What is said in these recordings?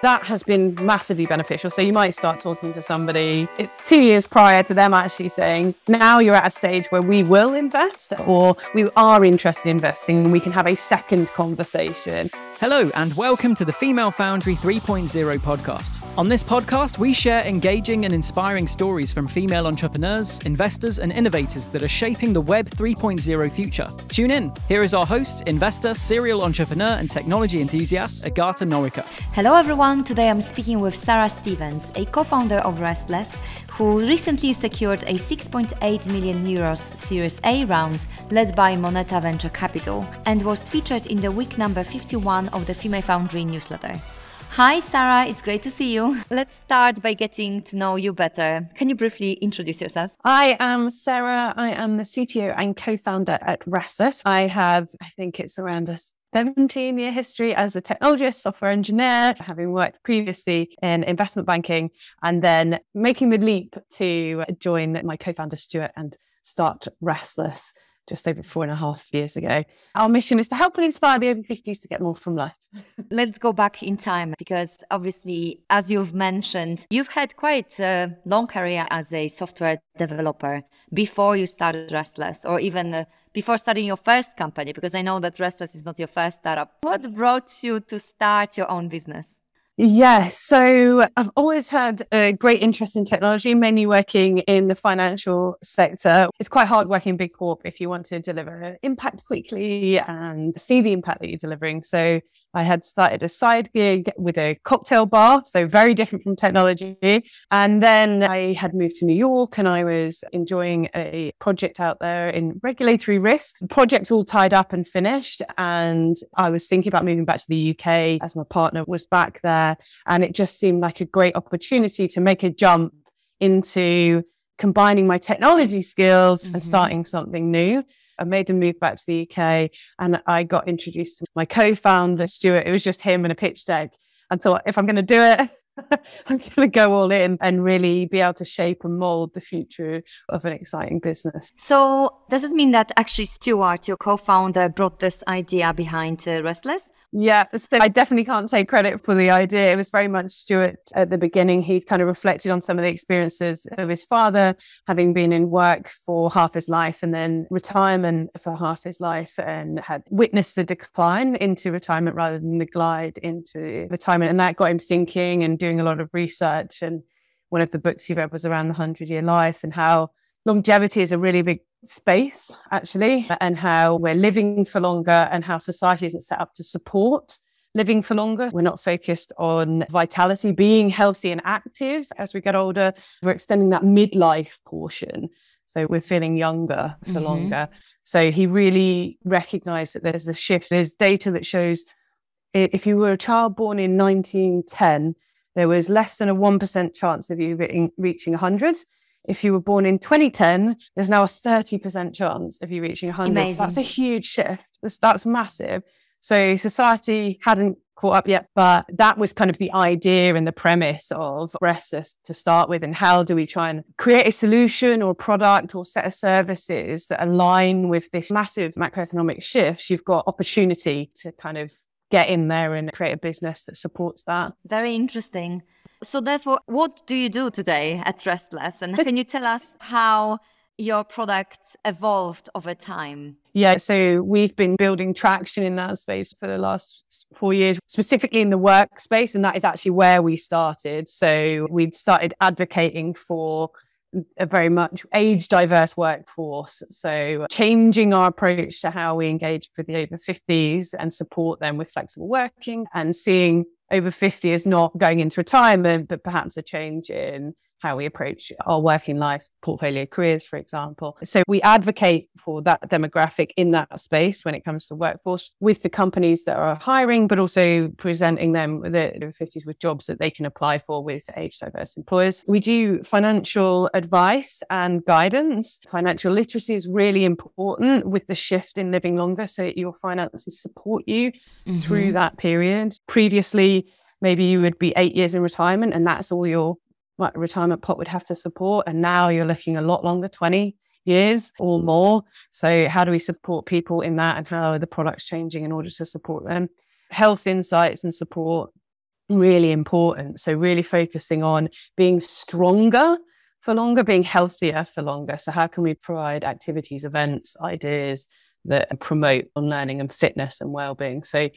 That has been massively beneficial. So you might start talking to somebody 2 years prior to them actually saying, now you're at a stage where we will invest or we are interested in investing and we can have a second conversation. Hello and welcome to the Female Foundry 3.0 podcast. On this podcast, we share engaging and inspiring stories from female entrepreneurs, investors and innovators that are shaping the Web 3.0 future. Tune in. Here is our host, investor, serial entrepreneur and technology enthusiast, Agata Nowicka. Hello everyone. Today I'm speaking with Sarah Stephens, a co-founder of Rest Less, who recently secured a €6.8 million Series A round led by Moneta Venture Capital and was featured in the week number 51 of the Female Foundry newsletter. Hi Sarah, it's great to see you. Let's start by getting to know you better. Can you briefly introduce yourself? I am Sarah. I am the CTO and co-founder at Rest Less. I have, I think it's around a 17-year history as a technologist, software engineer, having worked previously in investment banking and then making the leap to join my co-founder Stuart and start Rest Less just over 4.5 years ago. Our mission is to help and inspire the over 50s to get more from life. Let's go back in time because obviously, as you've mentioned, you've had quite a long career as a software developer before you started Rest Less or even before starting your first company, because I know that Rest Less is not your first startup. What brought you to start your own business? Yeah, so I've always had a great interest in technology, mainly working in the financial sector. It's quite hard working in big corp if you want to deliver impact quickly and see the impact that you're delivering. So I had started a side gig with a cocktail bar, so very different from technology. And then I had moved to New York and I was enjoying a project out there in regulatory risk. The project's all tied up and finished. And I was thinking about moving back to the UK as my partner was back there. And it just seemed like a great opportunity to make a jump into combining my technology skills and starting something new. I made the move back to the UK and I got introduced to my co-founder, Stuart. It was just him and a pitch deck. And thought, if I'm going to do it, I'm going to go all in and really be able to shape and mold the future of an exciting business. So does it mean that actually Stuart, your co-founder, brought this idea behind Rest Less? Yeah, so I definitely can't take credit for the idea. It was very much Stuart at the beginning. He'd kind of reflected on some of the experiences of his father, having been in work for half his life and then retirement for half his life, and had witnessed the decline into retirement rather than the glide into retirement. And that got him thinking and doing a lot of research. And one of the books he read was around the 100-year life and how longevity is a really big space, actually, and how we're living for longer and how society isn't set up to support living for longer. We're not focused on vitality, being healthy and active as we get older. We're extending that midlife portion. So we're feeling younger for longer. So he really recognized that there's a shift. There's data that shows if you were a child born in 1910, there was less than a 1% chance of you reaching 100. If you were born in 2010, there's now a 30% chance of you reaching 100. Amazing. So that's a huge shift. That's massive. So society hadn't caught up yet, but that was kind of the idea and the premise of Rest Less to start with. And how do we try and create a solution or product or set of services that align with this massive macroeconomic shifts? You've got opportunity to kind of get in there and create a business that supports that. Very interesting. So therefore, what do you do today at Rest Less? And can you tell us how your product evolved over time? Yeah, so we've been building traction in that space for the last 4 years, specifically in the workspace. And that is actually where we started. So we'd started advocating for a very much age diverse workforce. So changing our approach to how we engage with the over 50s and support them with flexible working, and seeing over 50 is not going into retirement, but perhaps a change in how we approach our working life, portfolio careers, for example. So we advocate for that demographic in that space when it comes to workforce with the companies that are hiring, but also presenting them with the over 50s with jobs that they can apply for with age diverse employers. We do financial advice and guidance. Financial literacy is really important with the shift in living longer, so that your finances support you through that period. Previously, maybe you would be 8 years in retirement and that's all your retirement pot would have to support. And now you're looking a lot longer, 20 years or more. So how do we support people in that, and how are the products changing in order to support them? Health insights and support, really important. So really focusing on being stronger for longer, being healthier for longer. So how can we provide activities, events, ideas that promote on learning and fitness and well-being? So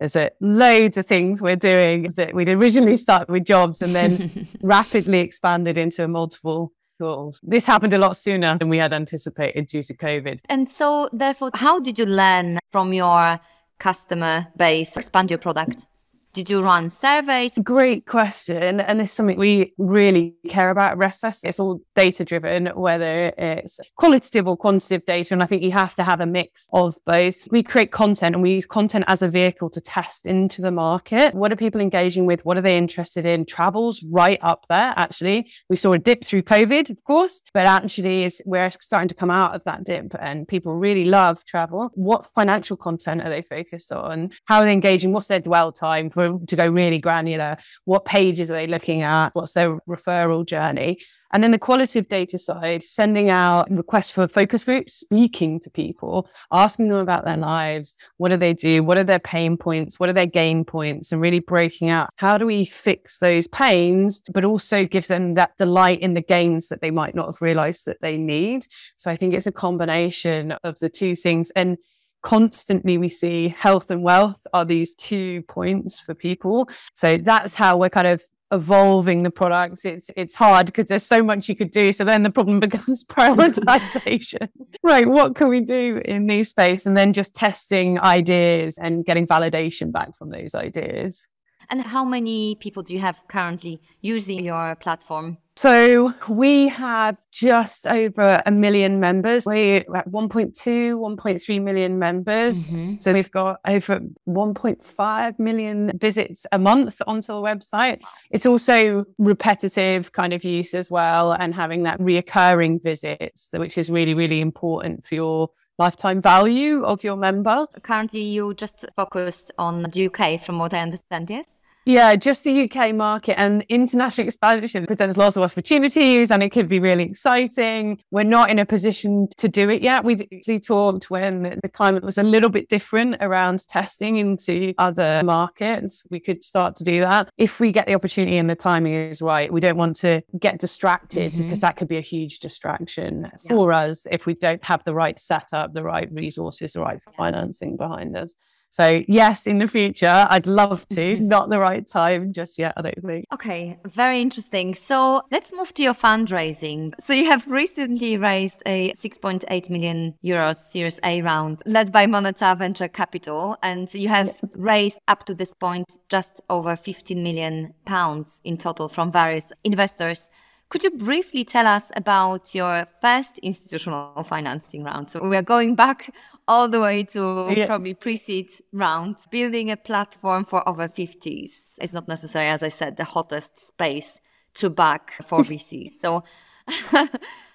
there's loads of things we're doing that we'd originally started with jobs and then rapidly expanded into multiple goals. This happened a lot sooner than we had anticipated due to COVID. And so therefore, how did you learn from your customer base, expand your product? Did you run surveys? Great question. And it's something we really care about at Rest Less. It's all data-driven, whether it's qualitative or quantitative data. And I think you have to have a mix of both. We create content and we use content as a vehicle to test into the market. What are people engaging with? What are they interested in? Travel's right up there, actually. We saw a dip through COVID, of course, but actually we're starting to come out of that dip and people really love travel. What financial content are they focused on? How are they engaging? What's their dwell time? To go really granular, what pages are they looking at? What's their referral journey? And then the qualitative data side, sending out requests for focus groups, speaking to people, asking them about their lives. What do they do? What are their pain points? What are their gain points? And really breaking out, how do we fix those pains, but also gives them that delight in the gains that they might not have realized that they need. So I think it's a combination of the two things. And constantly we see health and wealth are these 2 points for people. So that's how we're kind of evolving the products. It's hard because there's so much you could do. So then the problem becomes prioritization. Right, what can we do in this space? And then just testing ideas and getting validation back from those ideas. And how many people do you have currently using your platform? So we have just over 1 million members. We're at 1.2, 1.3 million members. Mm-hmm. So we've got over 1.5 million visits a month onto the website. It's also repetitive kind of use as well, and having that reoccurring visits, which is really, really important for your lifetime value of your member. Currently, you just focused on the UK from what I understand, yes? Yeah, just the UK market, and international expansion presents lots of opportunities and it could be really exciting. We're not in a position to do it yet. We've actually talked when the climate was a little bit different around testing into other markets. We could start to do that if we get the opportunity and the timing is right. We don't want to get distracted because that could be a huge distraction for us if we don't have the right setup, the right resources, the right financing behind us. So yes, in the future, I'd love to, not the right time just yet, I don't think. Okay, very interesting. So let's move to your fundraising. So you have recently raised a 6.8 million euros Series A round led by Moneta Venture Capital. And you have raised up to this point just over 15 million pounds in total from various investors. Could you briefly tell us about your first institutional financing round? So we are going back all the way to probably pre-seed rounds. Building a platform for over 50s is not necessarily, as I said, the hottest space to back for VCs. So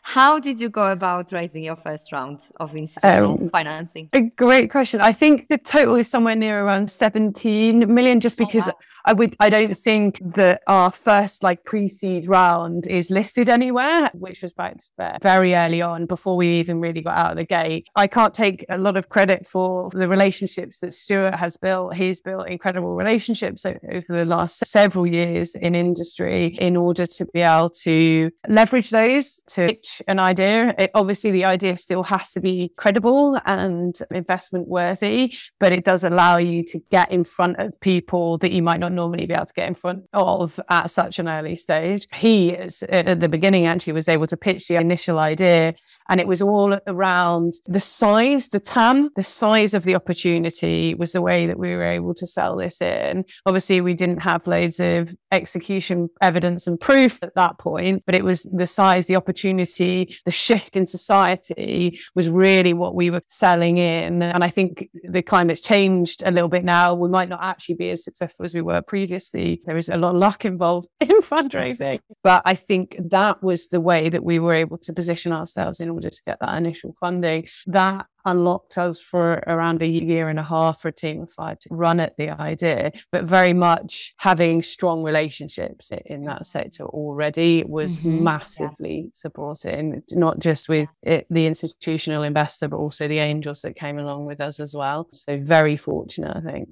how did you go about raising your first round of institutional financing? A great question. I think the total is somewhere near around 17 million, just because I don't think that our first pre-seed round is listed anywhere, which was back very early on before we even really got out of the gate. I can't take a lot of credit for the relationships that Stuart has built. He's built incredible relationships over the last several years in industry in order to be able to leverage those to pitch an idea. Obviously, the idea still has to be credible and investment worthy, but it does allow you to get in front of people that you might not normally be able to get in front of at such an early stage. He, at the beginning, actually was able to pitch the initial idea, and it was all around the size, the TAM, the size of the opportunity was the way that we were able to sell this in. Obviously, we didn't have loads of execution evidence and proof at that point, but it was the size, the opportunity, the shift in society was really what we were selling in. And I think the climate's changed a little bit now. We might not actually be as successful as we were previously. There is a lot of luck involved in fundraising, but I think that was the way that we were able to position ourselves in order to get that initial funding. That unlocked us for around a year and a half for a team of 5 to run at the idea, but very much having strong relationships in that sector already was massively supporting, not just with the institutional investor, but also the angels that came along with us as well. So very fortunate, I think.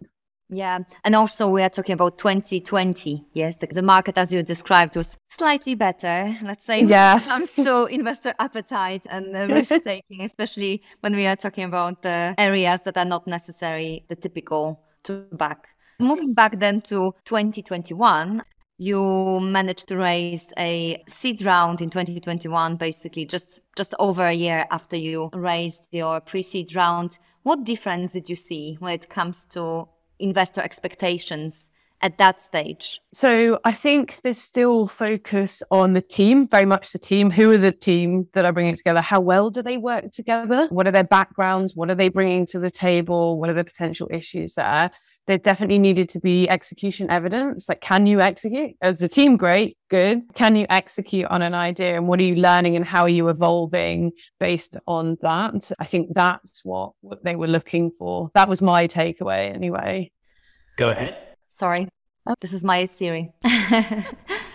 Yeah. And also we are talking about 2020. Yes. The market, as you described, was slightly better, let's say, when it comes to investor appetite and risk taking, especially when we are talking about the areas that are not necessarily the typical to back. Moving back then to 2021, you managed to raise a seed round in 2021, basically just over a year after you raised your pre-seed round. What difference did you see when it comes to investor expectations at that stage? So I think there's still focus on the team, very much the team. Who are the team that are bringing together? How well do they work together? What are their backgrounds? What are they bringing to the table? What are the potential issues there? There definitely needed to be execution evidence. Like, can you execute? As a team, great, good. Can you execute on an idea? And what are you learning and how are you evolving based on that? I think that's what they were looking for. That was my takeaway anyway. Go ahead. Sorry, this is my Siri.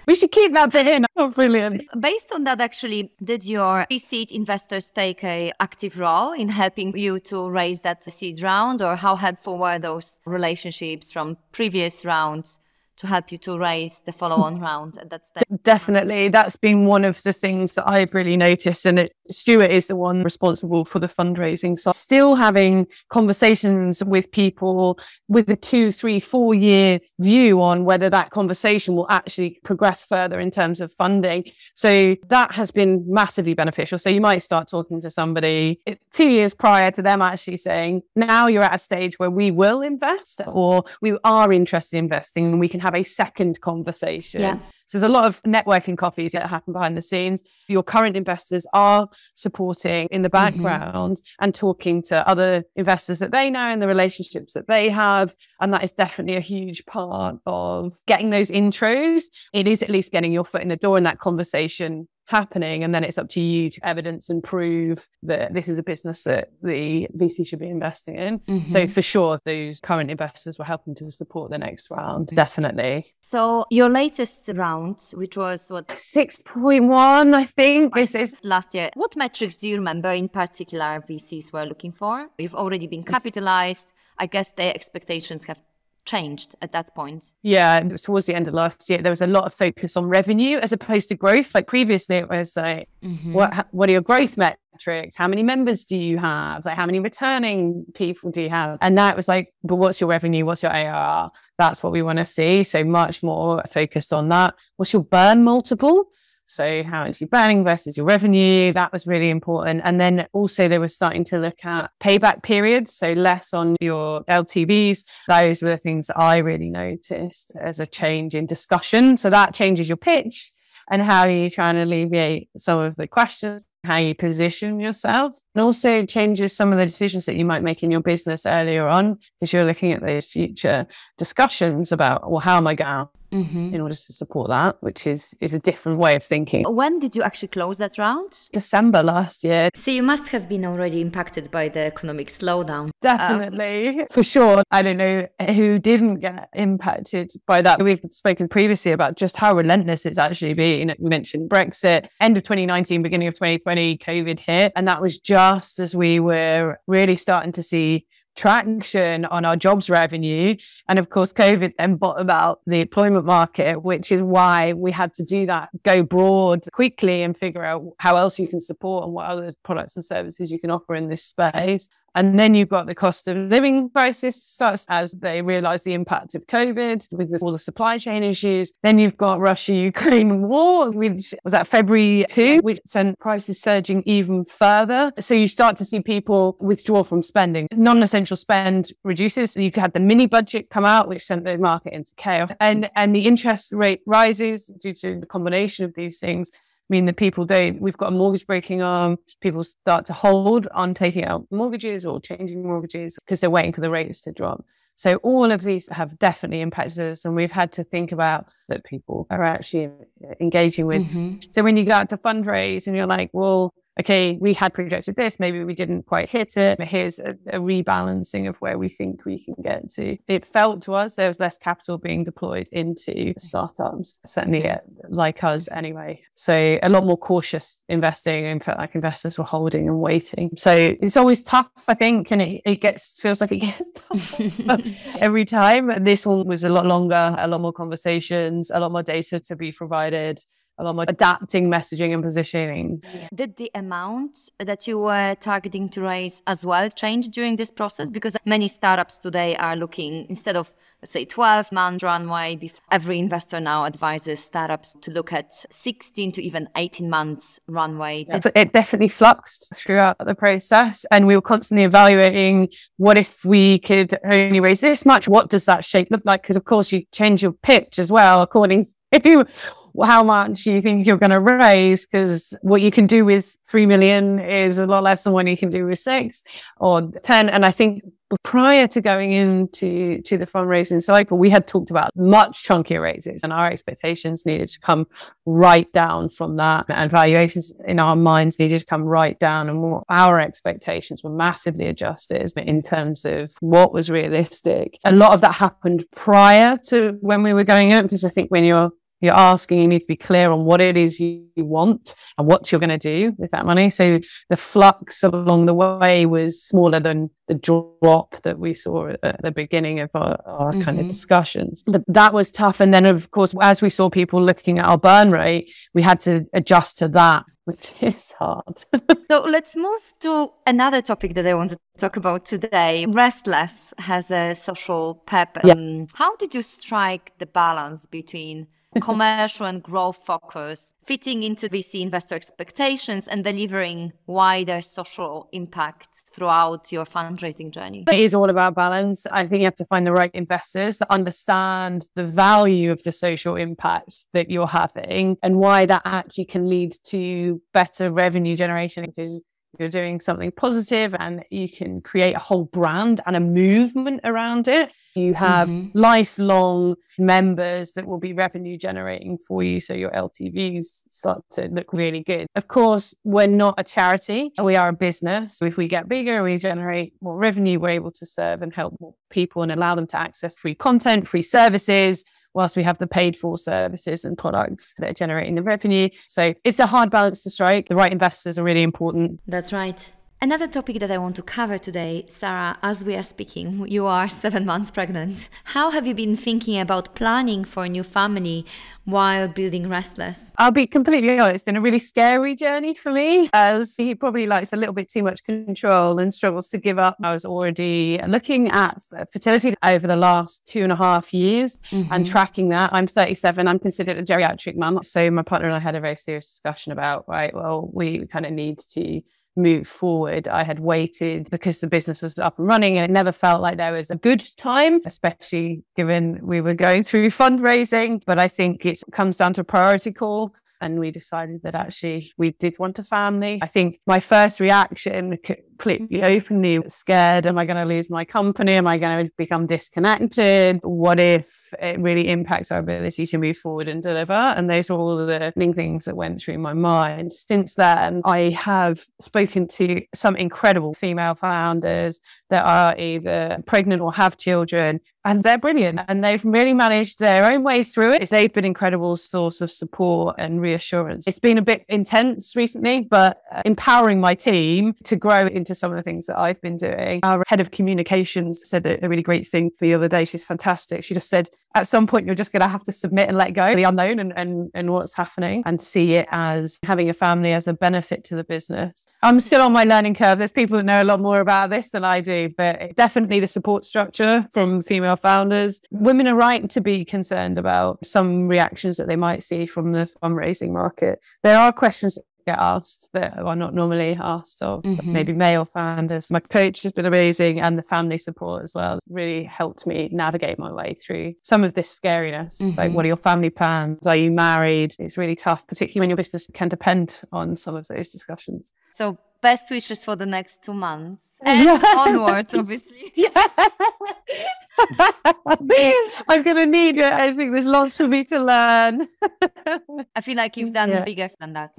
We should keep that bit in. Oh, brilliant. Based on that, actually, did your pre-seed investors take an active role in helping you to raise that seed round? Or how helpful were those relationships from previous rounds to help you to raise the follow-on round at that stage? Definitely. That's been one of the things that I've really noticed. And Stuart is the one responsible for the fundraising. So still having conversations with people with a 2, 3, 4 year view on whether that conversation will actually progress further in terms of funding. So that has been massively beneficial. So you might start talking to somebody 2 years prior to them actually saying, now you're at a stage where we will invest or we are interested in investing and we can have a second conversation. Yeah. So there's a lot of networking coffees that happen behind the scenes. Your current investors are supporting in the background and talking to other investors that they know and the relationships that they have. And that is definitely a huge part of getting those intros. It is at least getting your foot in the door in that conversation happening. And then it's up to you to evidence and prove that this is a business that the VC should be investing in. So for sure, those current investors were helping to support the next round. Definitely. So your latest round, which was what? 6.1, I think. This is last year. What metrics do you remember in particular VCs were looking for? You've already been capitalized. I guess their expectations have changed at that point. Yeah, towards the end of last year, there was a lot of focus on revenue as opposed to growth. Like previously, it was like, what are your growth metrics? How many members do you have? Like, how many returning people do you have? And now it was like, but what's your revenue? What's your ARR? That's what we want to see. So much more focused on that. What's your burn multiple? So how much you're burning versus your revenue, that was really important. And then also they were starting to look at payback periods, so less on your LTVs. Those were the things that I really noticed as a change in discussion. So that changes your pitch and how you're trying to alleviate some of the questions, how you position yourself. And also changes some of the decisions that you might make in your business earlier on, because you're looking at those future discussions about, well, how am I going in order to support that, which is a different way of thinking. When did you actually close that round? December last year. So you must have been already impacted by the economic slowdown. Definitely, for sure. I don't know who didn't get impacted by that. We've spoken previously about just how relentless it's actually been. We mentioned Brexit, end of 2019, beginning of 2020, COVID hit, and that was just as we were really starting to see traction on our jobs revenue. And of course, COVID then bottomed out the employment market, which is why we had to do that, go broad quickly and figure out how else you can support and what other products and services you can offer in this space. And then you've got the cost of living crisis starts as they realize the impact of COVID with all the supply chain issues. Then you've got Russia-Ukraine war, which was at February 2, which sent prices surging even further. So you start to see people withdraw from spending. Non-essential spend reduces. You had the mini budget come out, which sent the market into chaos. And the interest rate rises due to the combination of these things. I mean, the people don't, we've got a mortgage breaking arm. People start to hold on taking out mortgages or changing mortgages because they're waiting for the rates to drop. So all of these have definitely impacted us, and we've had to think about that people are actually engaging with. So when you go out to fundraise and you're like, well, okay, we had projected this, maybe we didn't quite hit it, but here's a rebalancing of where we think we can get to. It felt to us there was less capital being deployed into startups, certainly at like us anyway. So a lot more cautious investing. In fact, like investors were holding and waiting. So it's always tough, I think, and it feels like it gets tough every time. This one was a lot longer, a lot more conversations, a lot more data to be provided, a lot more adapting messaging and positioning. Did the amount that you were targeting to raise as well change during this process? Because many startups today are looking, instead of, let's say, 12-month runway, every investor now advises startups to look at 16 to even 18 months runway. Yeah. It definitely fluxed throughout the process, and we were constantly evaluating, what if we could only raise this much? What does that shape look like? Because, of course, you change your pitch as well according to how much you think you're going to raise, because what you can do with 3 million is a lot less than what you can do with 6 or 10. And I think prior to going into the fundraising cycle, we had talked about much chunkier raises, and our expectations needed to come right down from that, and valuations in our minds needed to come right down, and our expectations were massively adjusted in terms of what was realistic. A lot of that happened prior to when we were going out, because I think when you're asking, you need to be clear on what it is you want and what you're going to do with that money. So the flux along the way was smaller than the drop that we saw at the beginning of our kind of discussions. But that was tough. And then, of course, as we saw people looking at our burn rate, we had to adjust to that, which is hard. So let's move to another topic that I want to talk about today. Rest Less has a social purpose. Yes. How did you strike the balance between commercial and growth focus, fitting into VC investor expectations, and delivering wider social impact throughout your fundraising journey? It is all about balance. I think you have to find the right investors that understand the value of the social impact that you're having and why that actually can lead to better revenue generation, because you're doing something positive and you can create a whole brand and a movement around it. You have lifelong members that will be revenue generating for you. So your LTVs start to look really good. Of course, we're not a charity. We are a business. If we get bigger and we generate more revenue, we're able to serve and help more people and allow them to access free content, free services, whilst we have the paid for services and products that are generating the revenue. So it's a hard balance to strike. The right investors are really important. That's right. Another topic that I want to cover today, Sarah, as we are speaking, you are 7 months pregnant. How have you been thinking about planning for a new family while building Rest Less? I'll be completely honest, it's been a really scary journey for me, as he probably likes a little bit too much control and struggles to give up. I was already looking at fertility over the last 2.5 years and tracking that. I'm 37. I'm considered a geriatric mum. So my partner and I had a very serious discussion about, right, well, we kind of need to move forward. I had waited because the business was up and running, and it never felt like there was a good time, especially given we were going through fundraising. But I think it comes down to priority call. And we decided that actually we did want a family. I think my first reaction, completely openly, was scared. Am I going to lose my company? Am I going to become disconnected? What if it really impacts our ability to move forward and deliver? And those are all the things that went through my mind. Since then, I have spoken to some incredible female founders that are either pregnant or have children, and they're brilliant. And they've really managed their own way through it. They've been an incredible source of support and reassurance. It's been a bit intense recently, but empowering my team to grow into some of the things that I've been doing. Our head of communications said a really great thing the other day. She's fantastic. She just said, at some point, you're just going to have to submit and let go the unknown and what's happening, and see it as having a family as a benefit to the business. I'm still on my learning curve. There's people that know a lot more about this than I do, but definitely the support structure from female founders. Women are right to be concerned about some reactions that they might see from the fundraising market. There are questions get asked that are not normally asked of maybe male founders. My coach has been amazing, and the family support as well. It's really helped me navigate my way through some of this scariness. Like, what are your family plans? Are you married? It's really tough, particularly when your business can depend on some of those discussions. So best wishes for the next 2 months and onwards, obviously. I'm going to need it. I think there's lots for me to learn. I feel like you've done bigger than that.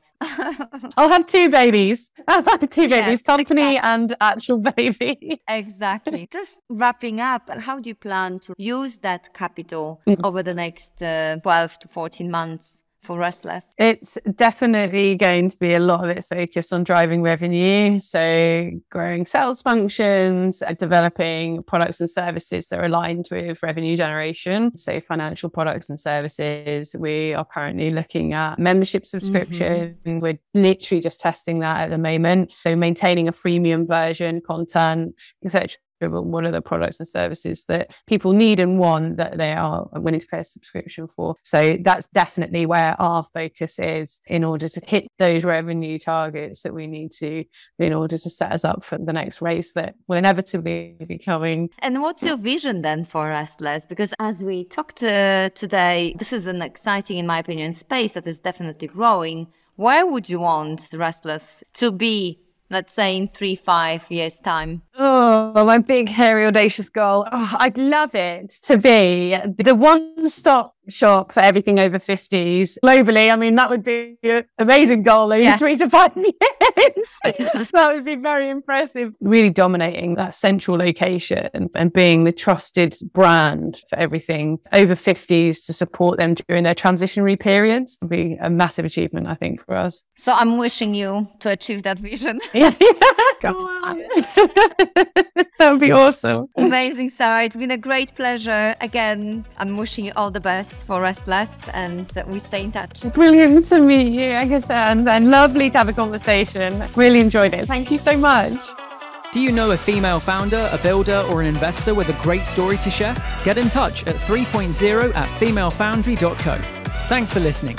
I'll have 2 babies. I've had 2 babies, company and actual baby. Exactly. Just wrapping up, how do you plan to use that capital over the next 12 to 14 months? for Rest Less? It's definitely going to be a lot of it focused on driving revenue. So growing sales functions, developing products and services that are aligned with revenue generation. So financial products and services. We are currently looking at membership subscription. Mm-hmm. We're literally just testing that at the moment. So maintaining a freemium version, content, etc. What are the products and services that people need and want that they are willing to pay a subscription for? So that's definitely where our focus is in order to hit those revenue targets that we need to, in order to set us up for the next race that will inevitably be coming. And what's your vision then for Rest Less? Because as we talked today, this is an exciting, in my opinion, space that is definitely growing. Where would you want Rest Less to be, let's say, in 3-5 years' time? Oh, my big, hairy, audacious goal. Oh, I'd love it to be the one-stop shop for everything over 50s globally. I mean, that would be an amazing goal over 3 to 5 years. That would be very impressive. Really dominating that central location and being the trusted brand for everything over 50s to support them during their transitionary periods would be a massive achievement, I think, for us. So I'm wishing you to achieve that vision. Yeah. That would be awesome. Amazing, Sarah. It's been a great pleasure. Again, I'm wishing you all the best for Rest Less, and we stay in touch. Brilliant to meet you, Agata, and lovely to have a conversation. Really enjoyed it. Thank you so much. Do you know a female founder, a builder, or an investor with a great story to share? Get in touch at 3.0@femalefoundry.co. Thanks for listening.